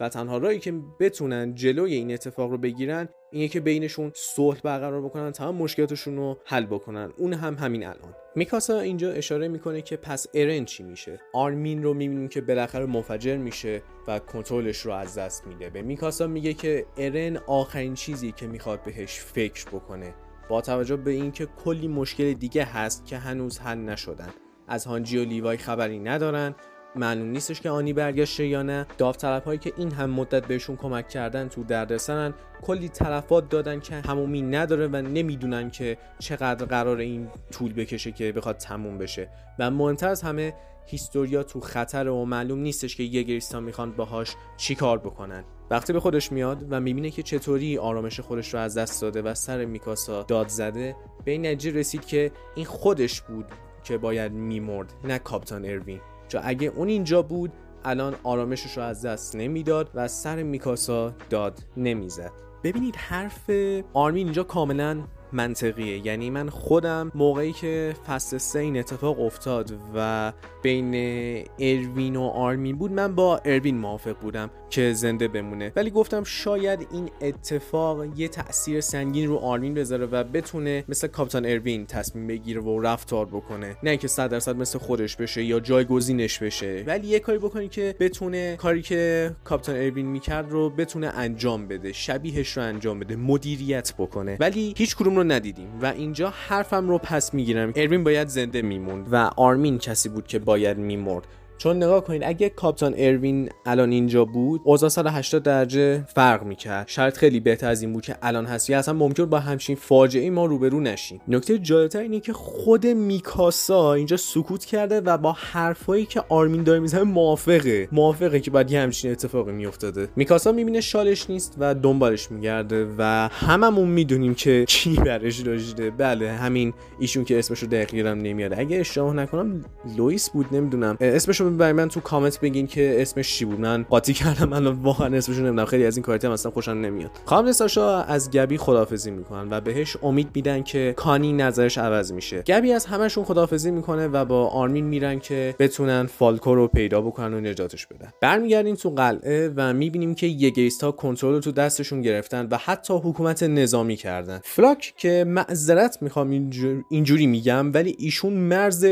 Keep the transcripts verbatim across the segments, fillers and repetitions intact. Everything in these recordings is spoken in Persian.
و تنها راهی که بتونن جلوی این اتفاق رو بگیرن اینه که بینشون صلح برقرار بکنن، تمام مشکلاتشون رو حل بکنن، اون هم همین الان. میکاسا اینجا اشاره میکنه که پس ارن چی میشه؟ آرمین رو میبینیم که بالاخره منفجر میشه و کنترلش رو از دست میده. به میکاسا میگه که ارن آخرین چیزی که میخواد بهش فکر بکنه، با توجه به اینکه کلی مشکل دیگه هست که هنوز حل نشدن. از هانجی و لیوای خبری ندارن، معلوم نیستش که آنی برگشته یا نه. داوطلب‌هایی که این هم مدت بهشون کمک کردن تو دردسرن، کلی تلفات دادن که همومی نداره و نمیدونن که چقدر قرار این طول بکشه که بخواد تموم بشه. و مهمتر از همه هیستوریا تو خطر و معلوم نیستش که یگریستان میخوان باهاش چی کار بکنن. وقتی به خودش میاد و میبینه که چطوری آرامش خودش رو از دست داده و سر میکاسا داد زده، به این نتیجه رسید که این خودش بود که باید میمرد، نه کاپیتان اروین. چون اگه اون اینجا بود الان آرامشش رو از دست نمیداد و سر میکاسا داد نمیزد. ببینید حرف آرمین اینجا کاملا منطقیه. یعنی من خودم موقعی که فصل سه این اتفاق افتاد و بین اروین و آرمین بود، من با اروین موافق بودم که زنده بمونه، ولی گفتم شاید این اتفاق یه تأثیر سنگین رو آرمین بذاره و بتونه مثل کاپیتان اروین تصمیم بگیره و رفتار بکنه، نه که صد درصد مثل خودش بشه یا جایگزینش بشه، ولی یه کاری بکنه که بتونه کاری که کاپیتان اروین میکرد رو بتونه انجام بده، شبیهش رو انجام بده، مدیریت بکنه. ولی هیچ کدوم ندیدیم و اینجا حرفم رو پس میگیرم، اروین باید زنده میموند و آرمین کسی بود که باید میمرد. چون نگاه کنین اگه کاپیتان اروین الان اینجا بود اوضاع صد و هشتاد درجه فرق میکرد، شرط خیلی بهتر از این بود که الان هست، یا اصلا ممکن با همچین فاجعه ما روبرو نشیم. نکته جالبتر اینه که خود میکاسا اینجا سکوت کرده و با حرفایی که آرمین داره میزنه موافقه موافقه که بعد همچین اتفاقی میافتاده. میکاسا میبینه شالش نیست و دنبالش میگرده و هممون میدونیم که کی برش داشته. بله همین ایشون که اسمشو دقیقاً نمیاد، اگه اشتباه نکنم لوئیس بود، نمیدونم اسمش برای من تو کامنت بگین که اسمش چی بود، من قاطی کردم، من واقعا اسمش رو نمیدونم، خیلی از این کارتم اصلا خوشم نمیاد. خانم ساشا از گبی خداحافظی میکنن و بهش امید میدن که کانی نظرش عوض میشه. گبی از همشون خداحافظی میکنه و با آرمین میرن که بتونن فالکو رو پیدا بکنن و نجاتش بدن. برمیگردیم تو قلعه و میبینیم که یگیستا کنترل رو تو دستشون گرفتن و حتی حکومت نظامی کردن. فلاک که معذرت میخوام اینجور... اینجوری میگم ولی ایشون مرز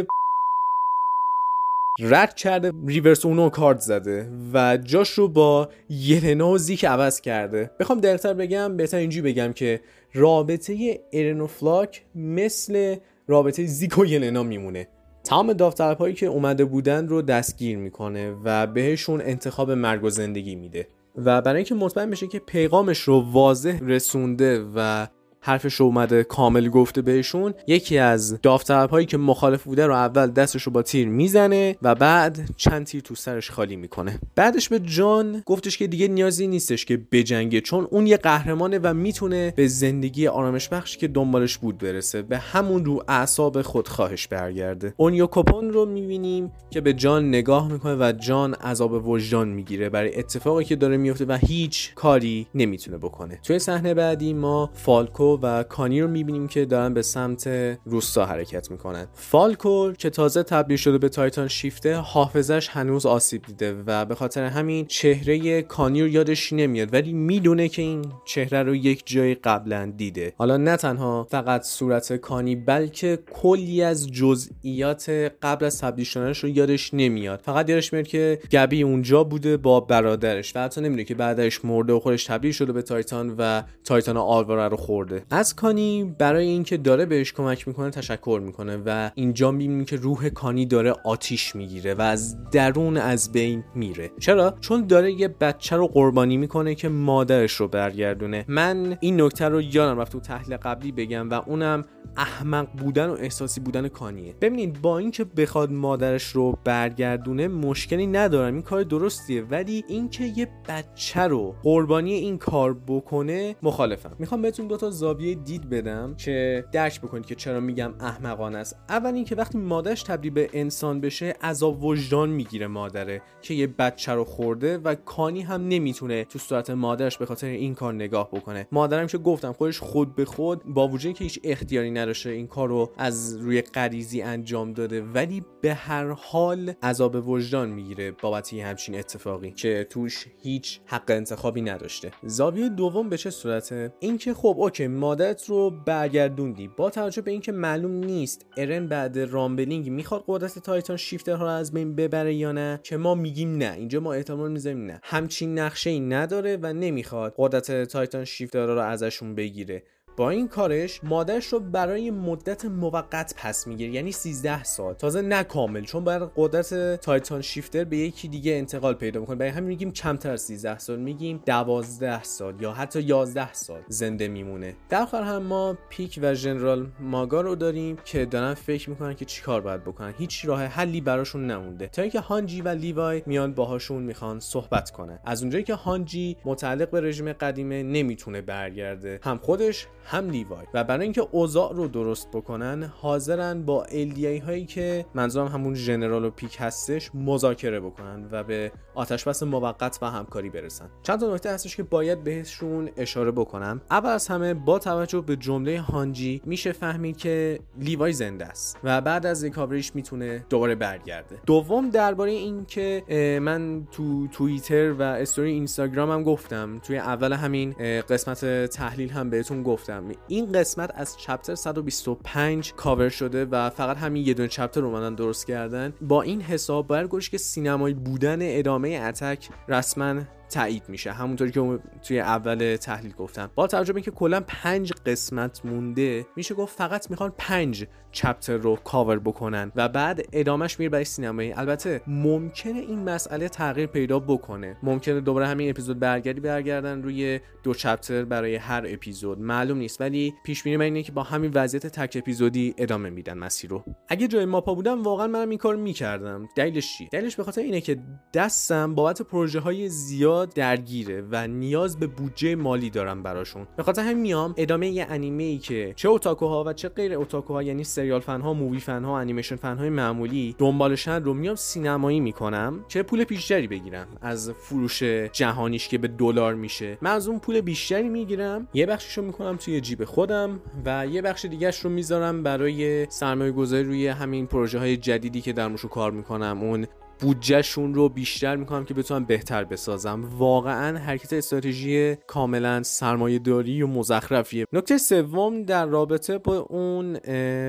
رد کرده، ریورس اونو کارت زده و جاش رو با یلنا و زیک عوض کرده. بخوام دقیق‌تر بگم بهتر اینجوری بگم که رابطه ارن و فلاک مثل رابطه زیک و یلنا میمونه. تمام داوطلب‌هایی که اومده بودن رو دستگیر میکنه و بهشون انتخاب مرگ و زندگی میده و برای اینکه مطمئن بشه که پیغامش رو واضح رسونده و حرفش رو اومده کامل گفته بهشون، یکی از داوطلب‌هایی که مخالف بوده رو اول دستش رو با تیر میزنه و بعد چند تیر تو سرش خالی میکنه. بعدش به جان گفتش که دیگه نیازی نیستش که بجنگه، چون اون یه قهرمانه و میتونه به زندگی آرامش بخش که دنبالش بود برسه، به همون رو اعصاب خودخواهش برگرده. اونیاکوپون رو میبینیم که به جان نگاه میکنه و جان عذاب وجدان میگیره برای اتفاقی که داره میفته و هیچ کاری نمیتونه بکنه. توی صحنه بعدی ما فالکو و کانی رو میبینیم که دارن به سمت روستا حرکت میکنن. فالکو که تازه تبدیل شده به تایتان شیفته، حافظش هنوز آسیب دیده و به خاطر همین چهره کانی رو یادش نمیاد، ولی میدونه که این چهره رو یک جای قبلا دیده. حالا نه تنها فقط صورت کانی بلکه کلی از جزئیات قبل از تبدیل شدنش رو یادش نمیاد، فقط یادش میاد که گبی اونجا بوده با برادرش و حتی نمیدونه که بعدش مرده و خودش تبدیل شده به تایتان و تایتان آلوارا رو خورده. از کانی برای اینکه داره بهش کمک میکنه تشکر میکنه و اینجا میبینیم که روح کانی داره آتیش میگیره و از درون از بین میره. چرا؟ چون داره یه بچه رو قربانی میکنه که مادرش رو برگردونه. من این نکته رو یادم رفت تو تحلیل قبلی بگم و اونم احمق بودن و احساسی بودن کانیه. ببینید با اینکه بخواد مادرش رو برگردونه مشکلی ندارم، این کار درستیه، ولی اینکه یه بچه رو قربانی این کار بکنه مخالفم. میخوام بهتون دو تا زاویه دید بدم که درک بکنید که چرا میگم احمقانه است. اول اینکه وقتی مادرش تبدیل به انسان بشه عذاب وجدان میگیره مادره که یه بچه رو خورده و کانی هم نمیتونه تو صورت مادرش به خاطر این کار نگاه بکنه. مادرم که گفتم خودش خود به خود با وجودی که هیچ اختیاری نداره نراشه این کارو از روی غریزی انجام داده، ولی به هر حال عذاب وجدان میگیره بابت این همچین اتفاقی که توش هیچ حق انتخابی نداشته. زاویه دوم به چه صورته؟ اینکه خب اوکی مادرت رو برگردوندی، با توجه به اینکه معلوم نیست ارن بعد رامبلینگ میخواد قدرت تایتان شیفترها رو از بین ببره یا نه، که ما میگیم نه، اینجا ما احتمال میذاریم نه، همچین نقشه‌ای نداره و نمیخواد قدرت تایتان شیفترها رو ازشون بگیره. با این کارش مادرش رو برای مدت موقت پس میگیره، یعنی سیزده سال، تازه نه کامل، چون باید قدرت تایتان شیفتر به یکی دیگه انتقال پیدا میکنه. برای همین میگیم کمتر از سیزده سال، میگیم دوازده سال یا حتی یازده سال زنده میمونه. در آخر هم ما پیک و ژنرال ماگا رو داریم که دارن فکر میکنن که چیکار باید بکنن، هیچ راه حلی براشون نمونده، تا اینکه هانجی و لیوای میان باهاشون میخوان صحبت کنن. از اونجایی که هانجی متعلق به رژیم قدیمه نمیتونه برگرده، هم خودش هم لیوای، و برای اینکه اوضاع رو درست بکنن حاضرن با الدی هایی که منظورم همون ژنرال و پیک هستش مذاکره بکنن و به آتش بس موقت و همکاری برسن. چند تا نکته هستش که باید بهشون اشاره بکنم. اول از همه با توجه به جمله هانجی میشه فهمید که لیوای زنده است و بعد از ریکاوریش میتونه دوباره برگرده. دوم، درباره این که من تو توییتر و استوری اینستاگرامم گفتم، توی اول همین قسمت تحلیل هم بهتون گفتم، این قسمت از چپتر صد و بیست و پنج کاور شده و فقط همین یه دونه چپتر رو اومدن درست کردن. با این حساب باید گوش که سینمایی بودن ادامه اتک رسما تایید میشه، همونطوری که توی اول تحلیل گفتم. با توجه به اینکه کلا پنج قسمت مونده، میشه گفت فقط میخوان پنج چپتر رو کاور بکنن و بعد ادامش میره برای سینمایی. البته ممکنه این مسئله تغییر پیدا بکنه، ممکنه دوباره همین اپیزود برگردی برگردن روی دو چپتر برای هر اپیزود، معلوم نیست، ولی پیش بینی من اینه که با همین وضعیت تک اپیزودی ادامه میدن مسیر رو. اگه جای ماپا بودم واقعا منم این کارو میکردم. دلیلش چیه؟ دلیلش به خاطر اینه که دستم بابت پروژه های زیاد درگیره و نیاز به بودجه مالی دارم براشون. به خاطر همین میام ادامه یه انیمه ای که چه اوتاکوها و چه غیر اوتاکوها، یعنی سریال فنها، مووی فنها، انیمیشن فنهای معمولی دنبالشن، رو میام سینمایی میکنم که پول بیشتری بگیرم از فروش جهانیش که به دلار میشه. من از اون پول بیشتری میگیرم، یه بخشیشو میکنم توی جیب خودم و یه بخش دیگه‌اش رو میذارم برای سرمایه‌گذاری روی همین پروژه‌های جدیدی که درموشو کار میکنم. اون بودجهشون رو بیشتر میکنم که بتونم بهتر بسازم. واقعا حرکت استراتژی کاملا سرمایه داری و مزخرفیه. نکته سوم در رابطه با اون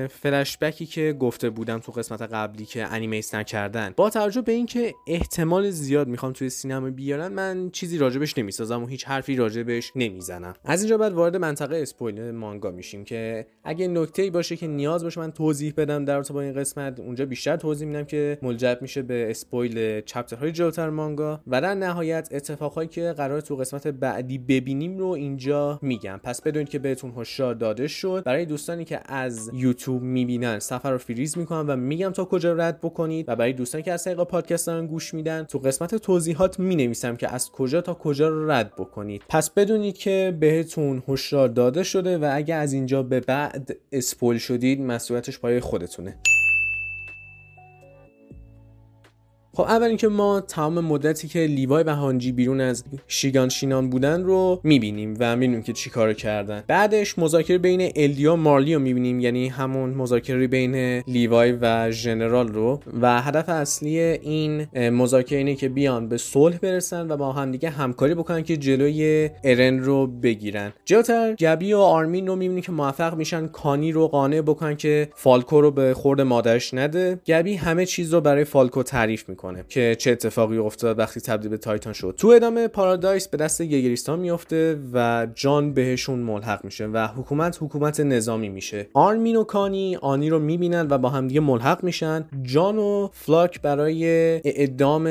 فلشبکی که گفته بودم تو قسمت قبلی که انیمیت نکردن، با توجه به اینکه احتمال زیاد میخوام توی سینما بیارن، من چیزی راجبش نمیسازم و هیچ حرفی راجبش نمیزنم. از اینجا بعد وارد منطقه اسپویلر مانگا میشیم که اگه نکته‌ای باشه که نیاز باشه من توضیح بدم در رابطه با این قسمت، اونجا بیشتر توضیح میدم که ملجأ میشه به اسپویل چپترهای جلوتر مانگا، و در نهایت اتفاقهایی که قراره تو قسمت بعدی ببینیم رو اینجا میگم. پس بدونید که بهتون هشدار داده شد. برای دوستانی که از یوتیوب میبینن صفحه رو فریز میکنم و میگم تا کجا رد بکنید، و برای دوستانی که از طریق پادکست دارن گوش میدن تو قسمت توضیحات مینویسم که از کجا تا کجا رو رد بکنید. پس بدونید که بهتون هشدار داده شده و اگه از اینجا به بعد اسپویل شدید مسئولیتش پای خودتونه. خب اول اینکه ما تمام مدتی که لیوای و هانجی بیرون از شیگانشینان بودن رو میبینیم و میبینیم که چی کار کردن. بعدش مذاکره بین الدیا مارلی رو میبینیم، یعنی همون مذاکره بین لیوای و ژنرال رو، و هدف اصلی این مذاکره اینه که بیان به صلح برسن و با همدیگه همکاری بکنن که جلوی ارن رو بگیرن. جلوتر گبی و آرمین رو میبینیم که موفق میشن کانی رو قانع بکنن که فالکو رو به خورد مادرش نده. گبی همه چیز رو برای فالکو تعریف میکنه که چه اتفاقی افتاد وقتی تبدیل به تایتان شد. تو ادامه پارادایس به دست گگریستان میفته و جان بهشون ملحق میشه و حکومت حکومت نظامی میشه. آرمین و کانی آنی رو میبینن و با همدیگه ملحق میشن. جان و فلاک برای اعدام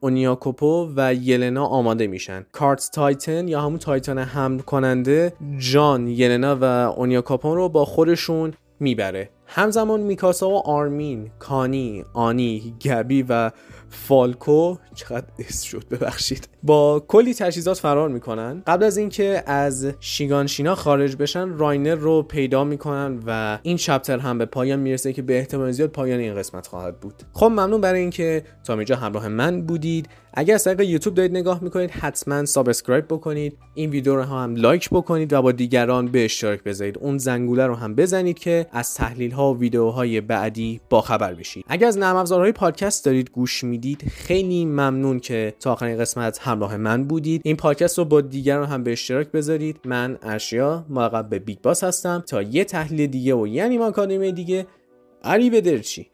اونیاکوپو و یلنا آماده میشن. کارت تایتن یا همون تایتان حمل کننده، جان، یلنا و اونیاکوپون رو با خودشون میبره. همزمان میکاسا و آرمین، کانی، آنی، گبی و فالکو چقدر اس شد ببخشید با کلی تجهیزات فرار میکنن. قبل از اینکه از شیگانشینا خارج بشن راینر رو پیدا میکنن و این چپتر هم به پایان میرسه که به احتمال زیاد پایان این قسمت خواهد بود. خب ممنون برای اینکه تا اینجا همراه من بودید. اگر از طریق یوتیوب دارید نگاه میکنید حتما سابسکرایب بکنید، این ویدیو رو هم لایک بکنید و با دیگران به اشتراک بذارید. اون زنگوله رو هم بزنید که از تحلیل‌ها و ویدیوهای بعدی باخبر بشید. اگر از نرم افزارهای پادکست دارید گوش میدید خیلی ممنون که تا آخرین قسمت همراه من بودید. این پادکست رو با دیگران هم به اشتراک بذارید. من عرشیا ملقب به بیگ باس هستم. تا یه تحلیل دیگه و یعنی انیمه آکادمیا دیگه، علی بدرچی.